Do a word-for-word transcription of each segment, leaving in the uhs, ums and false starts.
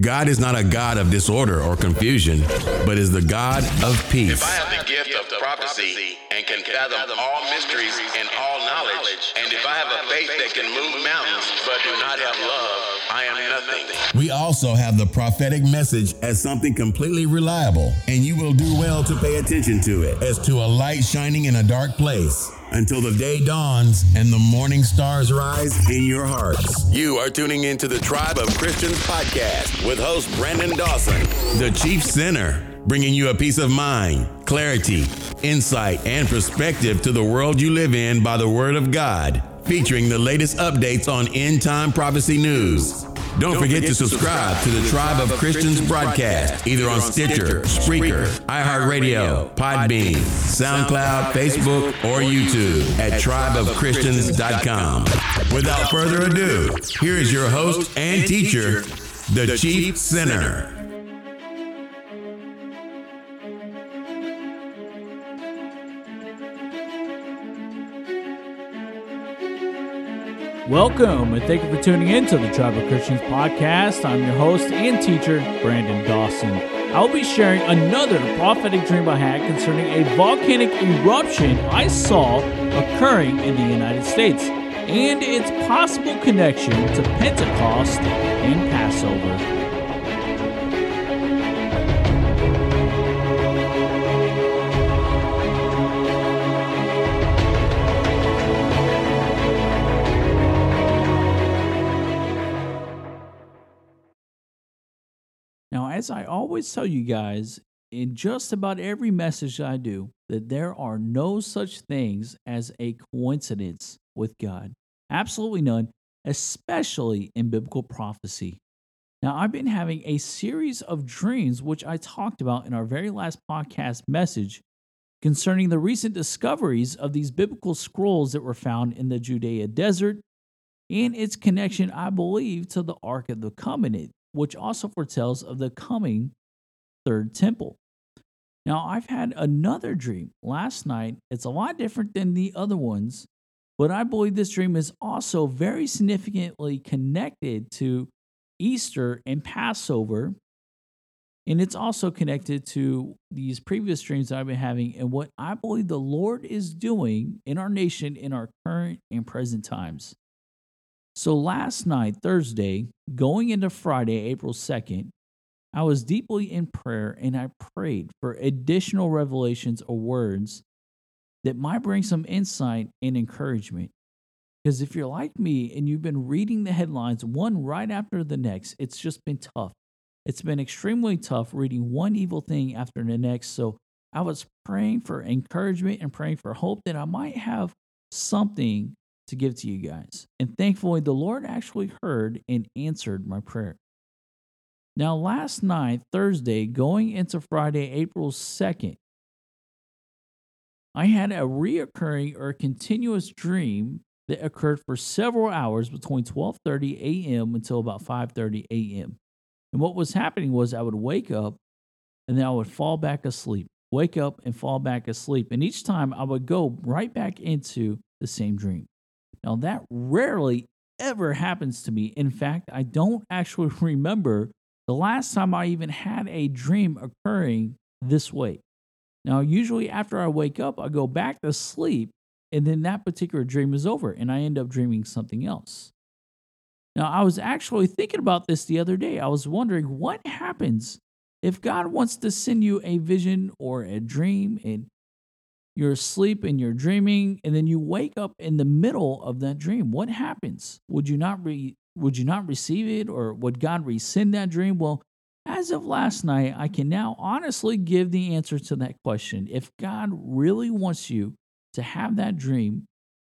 God is not a God of disorder or confusion, but is the God of peace. If I have the gift of prophecy and can fathom all mysteries and all knowledge, and if I have a faith that can move mountains but do not have love, I am nothing. We also have the prophetic message as something completely reliable, and you will do well to pay attention to it, as to a light shining in a dark place, until the day dawns and the morning stars rise in your hearts. You are tuning into the Tribe of Christians podcast with host Brandon Dawson, the chief sinner, bringing you a peace of mind, clarity, insight, and perspective to the world you live in by the Word of God, featuring the latest updates on end-time prophecy news. Don't, Don't forget, forget to subscribe to, subscribe to the Tribe of, of Christians, Christians broadcast, either on Stitcher, Spreaker, iHeartRadio, Podbean, SoundCloud, Facebook, or YouTube at tribe of christians dot com. Without further ado, here is your host and teacher, the Chief Sinner. Welcome, and thank you for tuning in to the Tribe of Christians podcast. I'm your host and teacher, Brandon Dawson. I'll be sharing another prophetic dream I had concerning a volcanic eruption I saw occurring in the United States and its possible connection to Pentecost and Passover. As I always tell you guys in just about every message I do, that there are no such things as a coincidence with God. Absolutely none, especially in biblical prophecy. Now, I've been having a series of dreams, which I talked about in our very last podcast message, concerning the recent discoveries of these biblical scrolls that were found in the Judea desert and its connection, I believe, to the Ark of the Covenant, which also foretells of the coming third temple. Now, I've had another dream last night. It's a lot different than the other ones, but I believe this dream is also very significantly connected to Easter and Passover, and it's also connected to these previous dreams that I've been having and what I believe the Lord is doing in our nation in our current and present times. So last night, Thursday, going into Friday, April second, I was deeply in prayer and I prayed for additional revelations or words that might bring some insight and encouragement. Because if you're like me and you've been reading the headlines one right after the next, it's just been tough. It's been extremely tough reading one evil thing after the next. So I was praying for encouragement and praying for hope that I might have something to give to you guys. And thankfully, the Lord actually heard and answered my prayer. Now, last night, Thursday, going into Friday, April second, I had a reoccurring or continuous dream that occurred for several hours between twelve thirty a.m. until about five thirty a.m. And what was happening was I would wake up and then I would fall back asleep, wake up and fall back asleep. And each time I would go right back into the same dream. Now, that rarely ever happens to me. In fact, I don't actually remember the last time I even had a dream occurring this way. Now, usually after I wake up, I go back to sleep, and then that particular dream is over, and I end up dreaming something else. Now, I was actually thinking about this the other day. I was wondering what happens if God wants to send you a vision or a dream, and you're asleep and you're dreaming, and then you wake up in the middle of that dream. What happens? Would you not re- would you not receive it, or would God rescind that dream? Well, as of last night, I can now honestly give the answer to that question. If God really wants you to have that dream,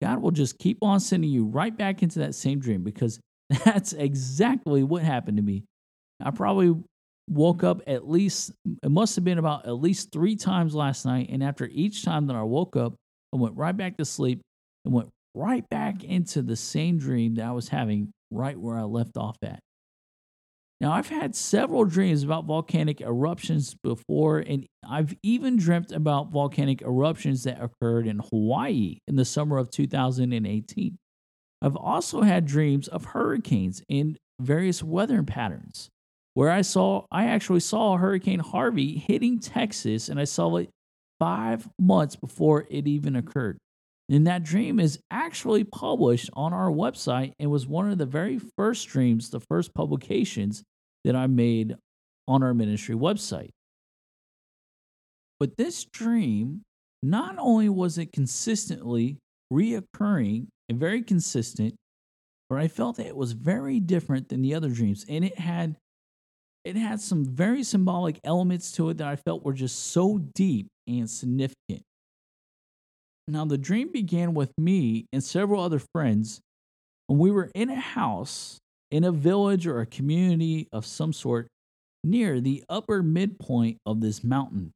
God will just keep on sending you right back into that same dream, because that's exactly what happened to me. I probably woke up at least, it must have been about at least three times last night. And after each time that I woke up, I went right back to sleep and went right back into the same dream that I was having right where I left off at. Now, I've had several dreams about volcanic eruptions before, and I've even dreamt about volcanic eruptions that occurred in Hawaii in the summer of two thousand eighteen. I've also had dreams of hurricanes and various weather patterns. where I saw, I actually saw Hurricane Harvey hitting Texas, and I saw it five months before it even occurred. And that dream is actually published on our website and was one of the very first dreams, the first publications that I made on our ministry website. But this dream, not only was it consistently reoccurring and very consistent, but I felt that it was very different than the other dreams. And it had it had some very symbolic elements to it that I felt were just so deep and significant. Now, the dream began with me and several other friends when we were in a house in a village or a community of some sort near the upper midpoint of this mountain.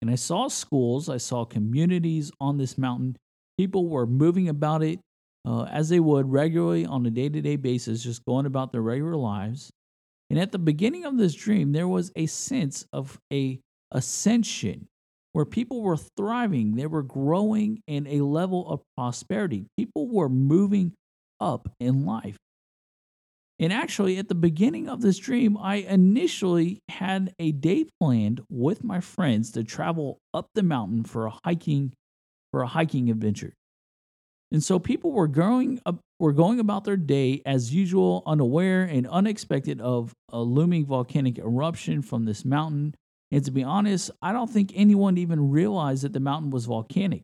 And I saw schools, I saw communities on this mountain. People were moving about it uh, as they would regularly on a day-to-day basis, just going about their regular lives. And at the beginning of this dream, there was a sense of a ascension, where people were thriving, they were growing in a level of prosperity. People were moving up in life. And actually, at the beginning of this dream, I initially had a day planned with my friends to travel up the mountain for a hiking, for a hiking adventure. And so people were going up, were going about their day as usual, unaware and unexpected of a looming volcanic eruption from this mountain. And to be honest, I don't think anyone even realized that the mountain was volcanic.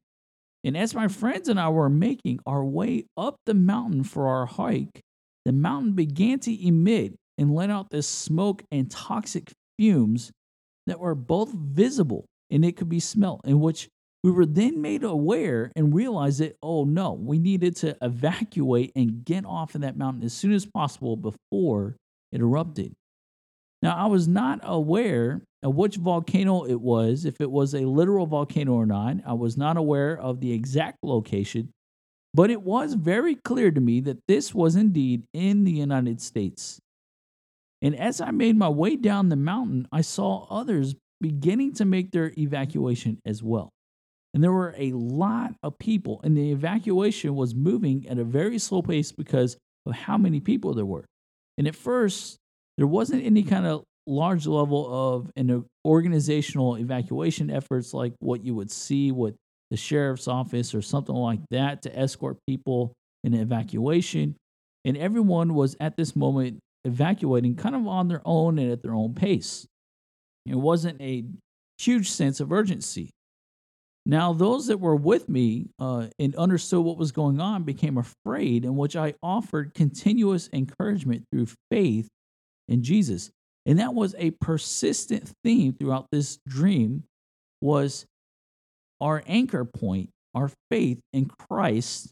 And as my friends and I were making our way up the mountain for our hike, the mountain began to emit and let out this smoke and toxic fumes that were both visible and it could be smelled, in which we were then made aware and realized that, oh no, we needed to evacuate and get off of that mountain as soon as possible before it erupted. Now, I was not aware of which volcano it was, if it was a literal volcano or not. I was not aware of the exact location, but it was very clear to me that this was indeed in the United States. And as I made my way down the mountain, I saw others beginning to make their evacuation as well. And there were a lot of people, and the evacuation was moving at a very slow pace because of how many people there were. And at first, there wasn't any kind of large level of an organizational evacuation efforts like what you would see with the sheriff's office or something like that to escort people in an evacuation. And everyone was at this moment evacuating kind of on their own and at their own pace. It wasn't a huge sense of urgency. Now, those that were with me uh, and understood what was going on became afraid, in which I offered continuous encouragement through faith in Jesus. And that was a persistent theme throughout this dream, was our anchor point, our faith in Christ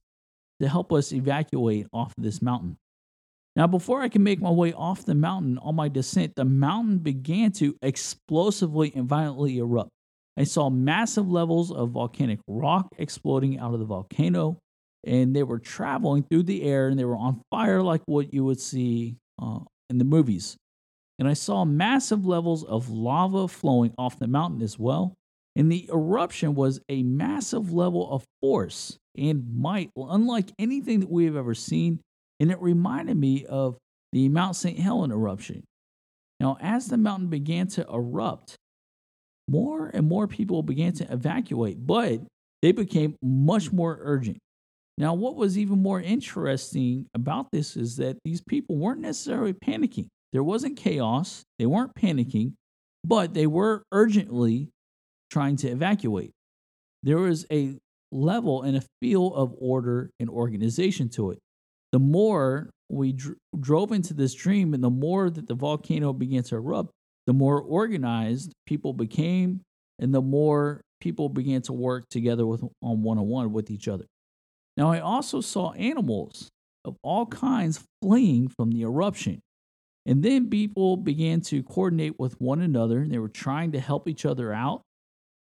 to help us evacuate off of this mountain. Now, before I can make my way off the mountain on my descent, the mountain began to explosively and violently erupt. I saw massive levels of volcanic rock exploding out of the volcano, and they were traveling through the air, and they were on fire like what you would see uh, in the movies. And I saw massive levels of lava flowing off the mountain as well. And the eruption was a massive level of force and might, unlike anything that we have ever seen. And it reminded me of the Mount Saint Helens eruption. Now, as the mountain began to erupt, more and more people began to evacuate, but they became much more urgent. Now, what was even more interesting about this is that these people weren't necessarily panicking. There wasn't chaos, they weren't panicking, but they were urgently trying to evacuate. There was a level and a feel of order and organization to it. The more we dr- drove into this dream and the more that the volcano began to erupt, the more organized people became and the more people began to work together with on one-on-one with each other. Now, I also saw animals of all kinds fleeing from the eruption. And then people began to coordinate with one another, and they were trying to help each other out.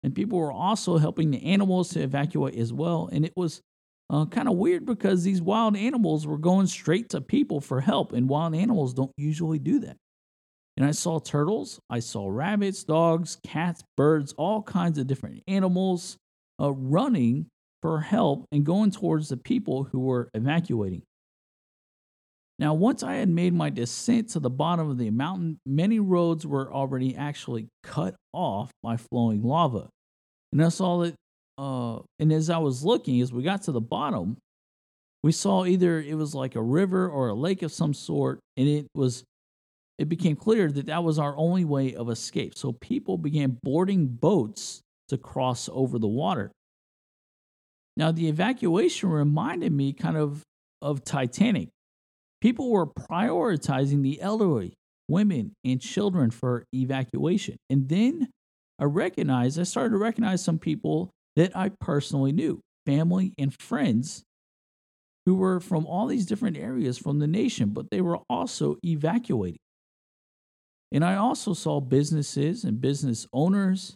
And people were also helping the animals to evacuate as well. And it was uh, kind of weird because these wild animals were going straight to people for help, and wild animals don't usually do that. And I saw turtles, I saw rabbits, dogs, cats, birds, all kinds of different animals uh, running for help and going towards the people who were evacuating. Now, once I had made my descent to the bottom of the mountain, many roads were already actually cut off by flowing lava. And I saw that, uh, and as I was looking, as we got to the bottom, we saw either it was like a river or a lake of some sort, and it was, it became clear that that was our only way of escape. So people began boarding boats to cross over the water. Now, the evacuation reminded me kind of of Titanic. People were prioritizing the elderly, women, and children for evacuation. And then I recognized, I started to recognize some people that I personally knew, family and friends, who were from all these different areas from the nation, but they were also evacuating. And I also saw businesses and business owners,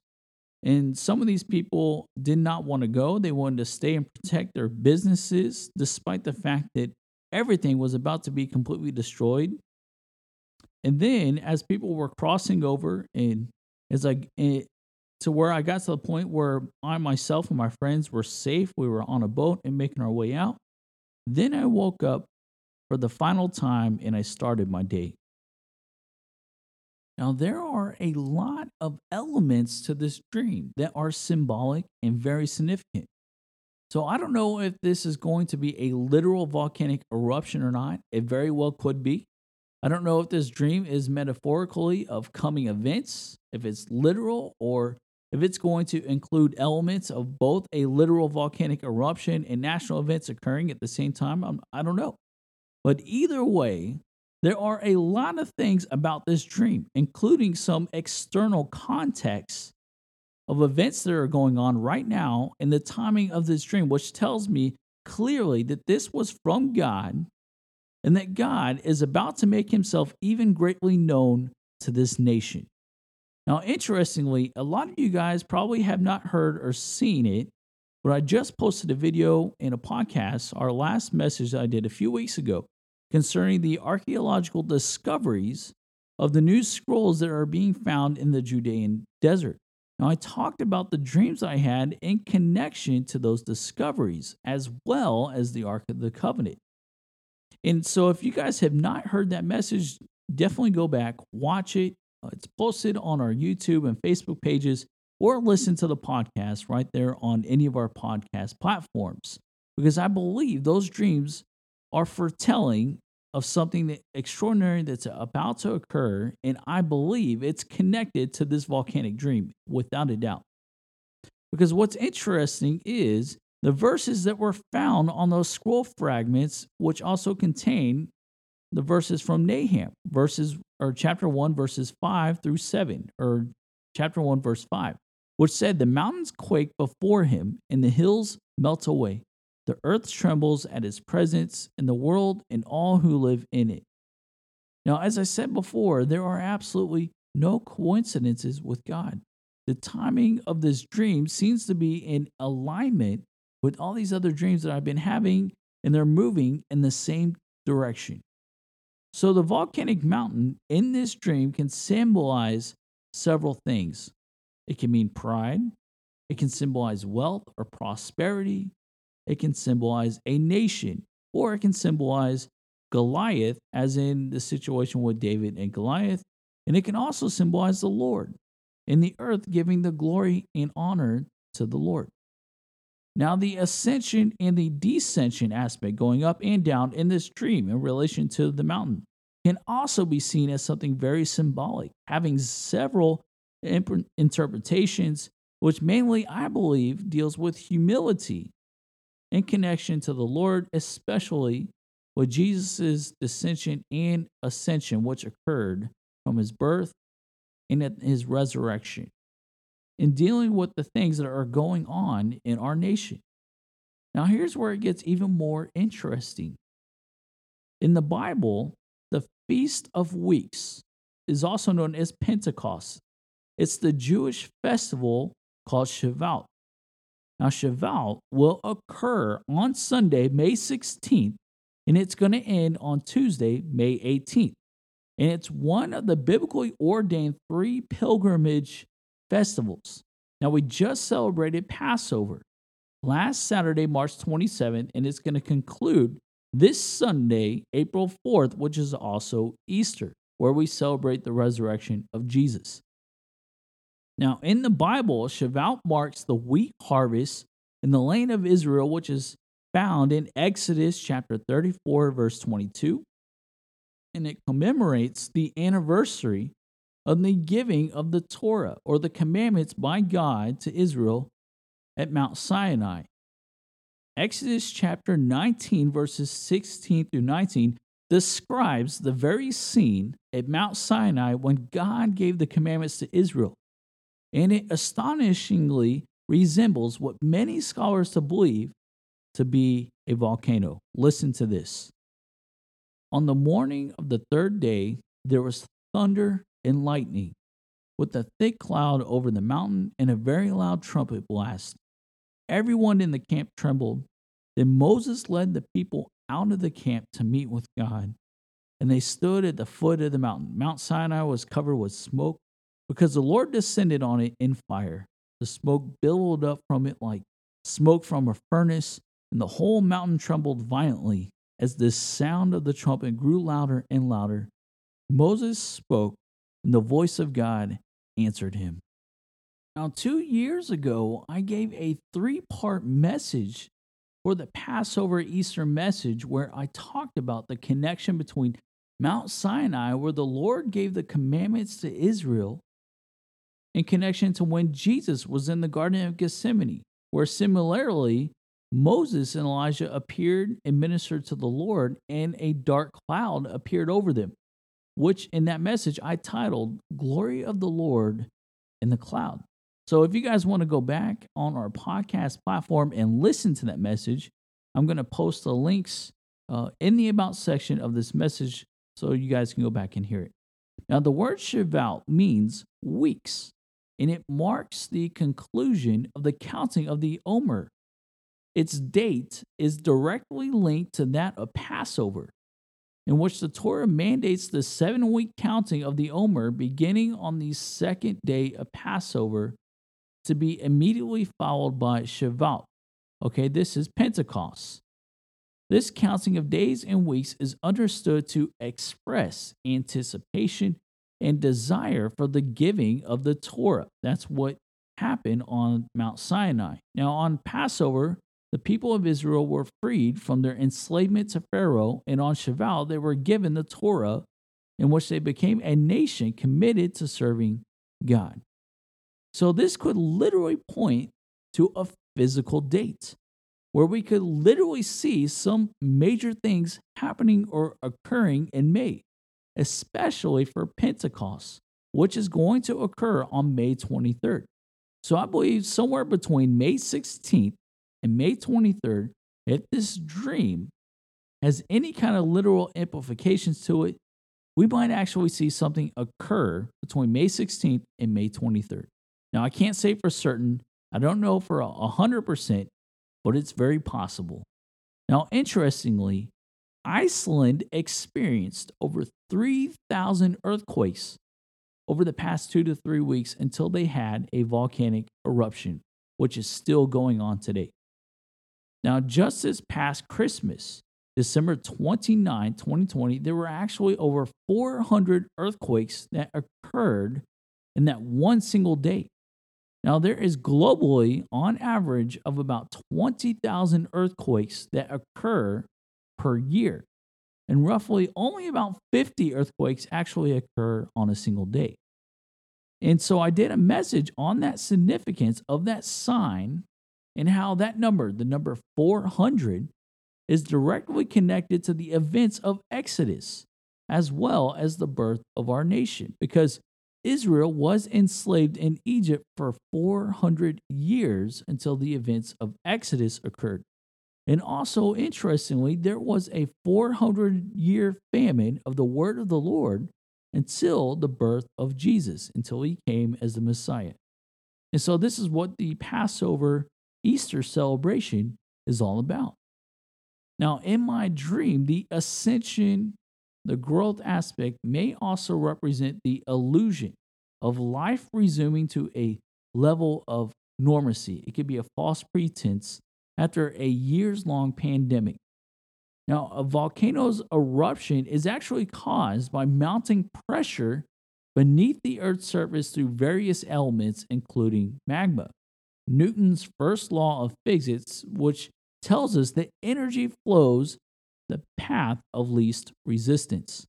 and some of these people did not want to go. They wanted to stay and protect their businesses, despite the fact that everything was about to be completely destroyed. And then as people were crossing over, and as I and to where I got to the point where I myself and my friends were safe, we were on a boat and making our way out. Then I woke up for the final time and I started my day. Now, there are a lot of elements to this dream that are symbolic and very significant. So I don't know if this is going to be a literal volcanic eruption or not. It very well could be. I don't know if this dream is metaphorically of coming events, if it's literal, or if it's going to include elements of both a literal volcanic eruption and national events occurring at the same time. I'm, I don't know. But either way, there are a lot of things about this dream, including some external context of events that are going on right now and the timing of this dream, which tells me clearly that this was from God and that God is about to make himself even greatly known to this nation. Now, interestingly, a lot of you guys probably have not heard or seen it, but I just posted a video in a podcast, our last message that I did a few weeks ago, concerning the archaeological discoveries of the new scrolls that are being found in the Judean desert. Now, I talked about the dreams I had in connection to those discoveries, as well as the Ark of the Covenant. And so if you guys have not heard that message, definitely go back, watch it. It's posted on our YouTube and Facebook pages, or listen to the podcast right there on any of our podcast platforms, because I believe those dreams are foretelling of something that extraordinary that's about to occur, and I believe it's connected to this volcanic dream, without a doubt. Because what's interesting is the verses that were found on those scroll fragments, which also contain the verses from Nahum, verses or chapter one, verses five through seven, or chapter one, verse five, which said, "The mountains quake before him, and the hills melt away. The earth trembles at his presence, and the world and all who live in it." Now, as I said before, there are absolutely no coincidences with God. The timing of this dream seems to be in alignment with all these other dreams that I've been having, and they're moving in the same direction. So the volcanic mountain in this dream can symbolize several things. It can mean pride. It can symbolize wealth or prosperity. It can symbolize a nation, or it can symbolize Goliath, as in the situation with David and Goliath. And it can also symbolize the Lord and the earth giving the glory and honor to the Lord. Now, the ascension and the descension aspect, going up and down in this dream in relation to the mountain, can also be seen as something very symbolic, having several imp- interpretations, which mainly, I believe, deals with humility in connection to the Lord, especially with Jesus' descension and ascension, which occurred from his birth and at his resurrection, in dealing with the things that are going on in our nation. Now, here's where it gets even more interesting. In the Bible, the Feast of Weeks is also known as Pentecost. It's the Jewish festival called Shavuot. Now, Shavuot will occur on Sunday, May sixteenth, and it's going to end on Tuesday, May eighteenth. And it's one of the biblically ordained three pilgrimage festivals. Now, we just celebrated Passover last Saturday, March twenty-seventh, and it's going to conclude this Sunday, April fourth, which is also Easter, where we celebrate the resurrection of Jesus. Now, in the Bible, Shavuot marks the wheat harvest in the land of Israel, which is found in Exodus chapter thirty-four, verse twenty-two, and it commemorates the anniversary of the giving of the Torah, or the commandments by God to Israel at Mount Sinai. Exodus chapter nineteen, verses sixteen through nineteen, describes the very scene at Mount Sinai when God gave the commandments to Israel, and it astonishingly resembles what many scholars believe to be a volcano. Listen to this. On the morning of the third day, there was thunder and lightning, with a thick cloud over the mountain and a very loud trumpet blast. Everyone in the camp trembled. Then Moses led the people out of the camp to meet with God, and they stood at the foot of the mountain. Mount Sinai was covered with smoke, because the Lord descended on it in fire. The smoke billowed up from it like smoke from a furnace, and the whole mountain trembled violently as the sound of the trumpet grew louder and louder. Moses spoke, and the voice of God answered him. Now, two years ago, I gave a three-part message for the Passover Easter message where I talked about the connection between Mount Sinai, where the Lord gave the commandments to Israel, in connection to when Jesus was in the Garden of Gethsemane, where similarly, Moses and Elijah appeared and ministered to the Lord, and a dark cloud appeared over them, which in that message I titled, Glory of the Lord in the Cloud. So if you guys want to go back on our podcast platform and listen to that message, I'm going to post the links uh, in the About section of this message so you guys can go back and hear it. Now, the word Shavuot means weeks, and it marks the conclusion of the counting of the Omer. Its date is directly linked to that of Passover, in which the Torah mandates the seven-week counting of the Omer beginning on the second day of Passover to be immediately followed by Shavuot. Okay, this is Pentecost. This counting of days and weeks is understood to express anticipation and desire for the giving of the Torah. That's what happened on Mount Sinai. Now, on Passover, the people of Israel were freed from their enslavement to Pharaoh, and on Shavuot, they were given the Torah, in which they became a nation committed to serving God. So this could literally point to a physical date, where we could literally see some major things happening or occurring in May, especially for Pentecost, which is going to occur on May twenty-third. So I believe somewhere between May sixteenth and May twenty-third, if this dream has any kind of literal implications to it, we might actually see something occur between May sixteenth and May twenty-third. Now, I can't say for certain. I don't know for one hundred percent, but it's very possible. Now, interestingly, Iceland experienced over three thousand earthquakes over the past two to three weeks until they had a volcanic eruption, which is still going on today. Now, just this past Christmas, December twenty-ninth, twenty twenty, there were actually over four hundred earthquakes that occurred in that one single day. Now, there is globally, on average, of about twenty thousand earthquakes that occur per year, and roughly only about fifty earthquakes actually occur on a single day. And so I did a message on that significance of that sign and how that number, the number four hundred, is directly connected to the events of Exodus, as well as the birth of our nation, because Israel was enslaved in Egypt for four hundred years until the events of Exodus occurred. And also, interestingly, there was a four hundred year famine of the word of the Lord until the birth of Jesus, until he came as the Messiah. And so this is what the Passover Easter celebration is all about. Now, in my dream, the ascension, the growth aspect may also represent the illusion of life resuming to a level of normalcy. It could be a false pretense after a years-long pandemic. Now, a volcano's eruption is actually caused by mounting pressure beneath the Earth's surface through various elements, including magma. Newton's first law of physics, which tells us that energy flows the path of least resistance.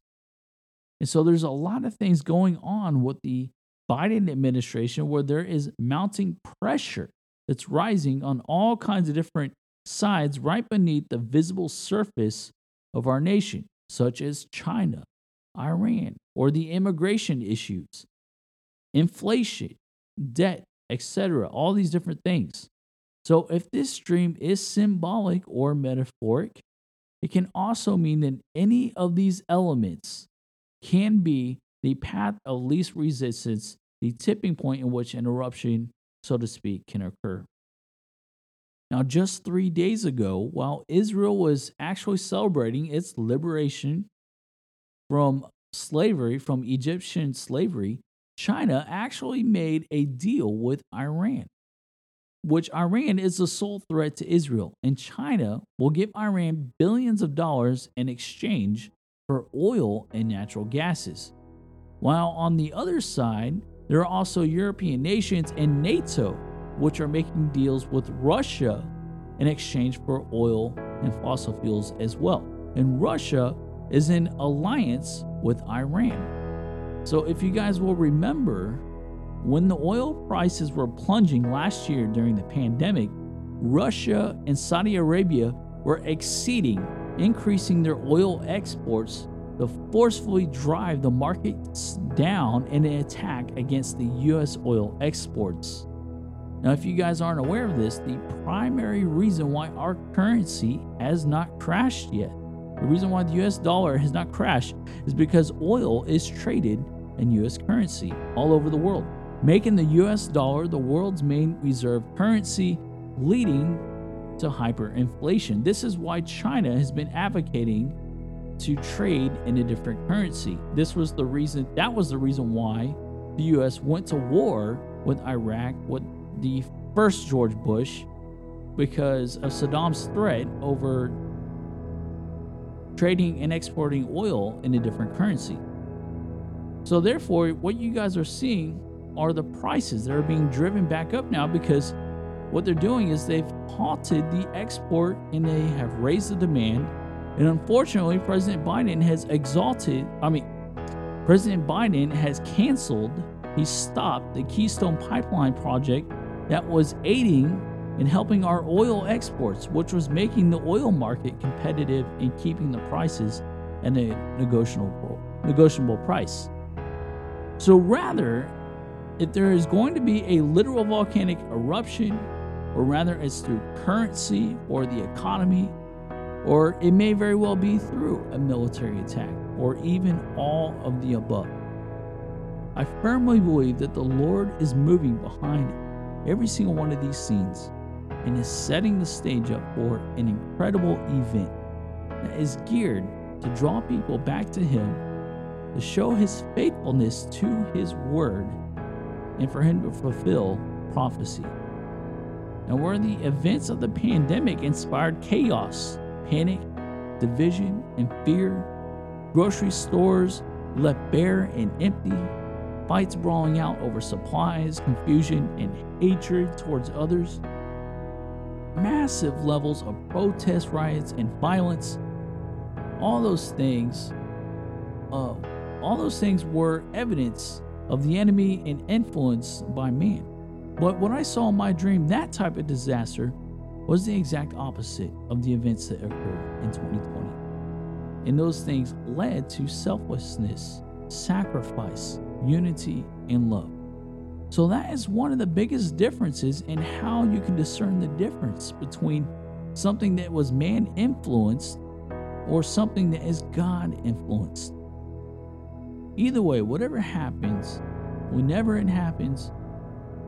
And so there's a lot of things going on with the Biden administration where there is mounting pressure that's rising on all kinds of different sides right beneath the visible surface of our nation, such as China, Iran, or the immigration issues, inflation, debt, et cetera, all these different things. So if this stream is symbolic or metaphoric, it can also mean that any of these elements can be the path of least resistance, the tipping point in which an eruption, so to speak, can occur. Now, just three days ago, while Israel was actually celebrating its liberation from slavery, from Egyptian slavery, China actually made a deal with Iran, which Iran is the sole threat to Israel, and China will give Iran billions of dollars in exchange for oil and natural gases. While on the other side, there are also European nations and NATO, which are making deals with Russia in exchange for oil and fossil fuels as well. And Russia is in alliance with Iran. So if you guys will remember, when the oil prices were plunging last year during the pandemic, Russia and Saudi Arabia were exceeding, increasing their oil exports to forcefully drive the markets down in an attack against the U S oil exports. Now, if you guys aren't aware of this, the primary reason why our currency has not crashed yet, the reason why the U S dollar has not crashed, is because oil is traded in U S currency all over the world, making the U S dollar the world's main reserve currency, leading to hyperinflation. This is why China has been advocating to trade in a different currency. This was the reason, that was the reason why the U S went to war with Iraq, with the first George Bush, because of Saddam's threat over trading and exporting oil in a different currency. So therefore, what you guys are seeing are the prices that are being driven back up now, because what they're doing is they've halted the export and they have raised the demand. And unfortunately, President Biden has exalted, I mean, President Biden has canceled, he stopped the Keystone Pipeline project that was aiding and helping our oil exports, which was making the oil market competitive and keeping the prices at a negotiable, negotiable price. So rather, if there is going to be a literal volcanic eruption, or rather it's through currency or the economy, or it may very well be through a military attack, or even all of the above, I firmly believe that the Lord is moving behind every single one of these scenes and is setting the stage up for an incredible event that is geared to draw people back to Him, to show His faithfulness to His word, and for Him to fulfill prophecy. Now, where the events of the pandemic inspired chaos, panic, division, and fear, grocery stores left bare and empty, fights brawling out over supplies, confusion, and hatred towards others, massive levels of protest, riots, and violence, all those things, uh, all those things were evidence of the enemy and influence by man. But what I saw in my dream, that type of disaster, was the exact opposite of the events that occurred in twenty twenty. And those things led to selflessness, sacrifice, unity, and love. So that is one of the biggest differences in how you can discern the difference between something that was man-influenced or something that is God-influenced. Either way, whatever happens, whenever it happens,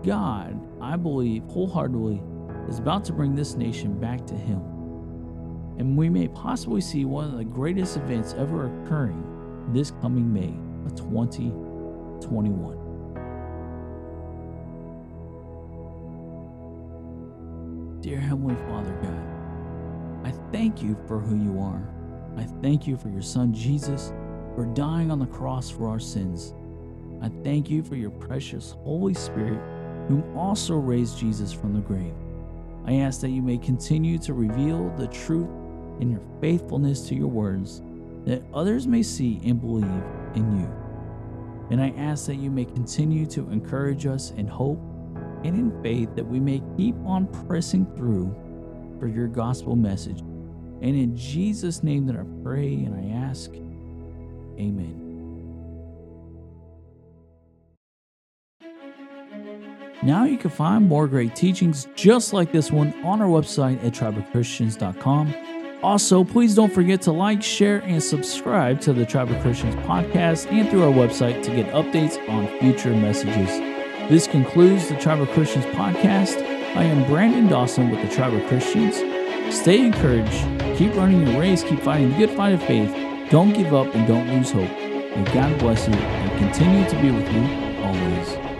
God, I believe wholeheartedly, is about to bring this nation back to Him. And we may possibly see one of the greatest events ever occurring this coming May of twenty twenty-one. Dear Heavenly Father God, I thank You for who You are. I thank you for your son, Jesus, for dying on the cross for our sins. I thank you for your precious Holy Spirit, who also raised Jesus from the grave. I ask that you may continue to reveal the truth in your faithfulness to your words, that others may see and believe in you. And I ask that you may continue to encourage us in hope and in faith, that we may keep on pressing through for your gospel message. And in Jesus' name that I pray and I ask, amen. Now you can find more great teachings just like this one on our website at tribe of christians dot com. Also, please don't forget to like, share, and subscribe to the Tribe of Christians podcast and through our website to get updates on future messages. This concludes the Tribe of Christians podcast. I am Brandon Dawson with the Tribe of Christians. Stay encouraged. Keep running your race. Keep fighting the good fight of faith. Don't give up and don't lose hope. May God bless you and continue to be with you always.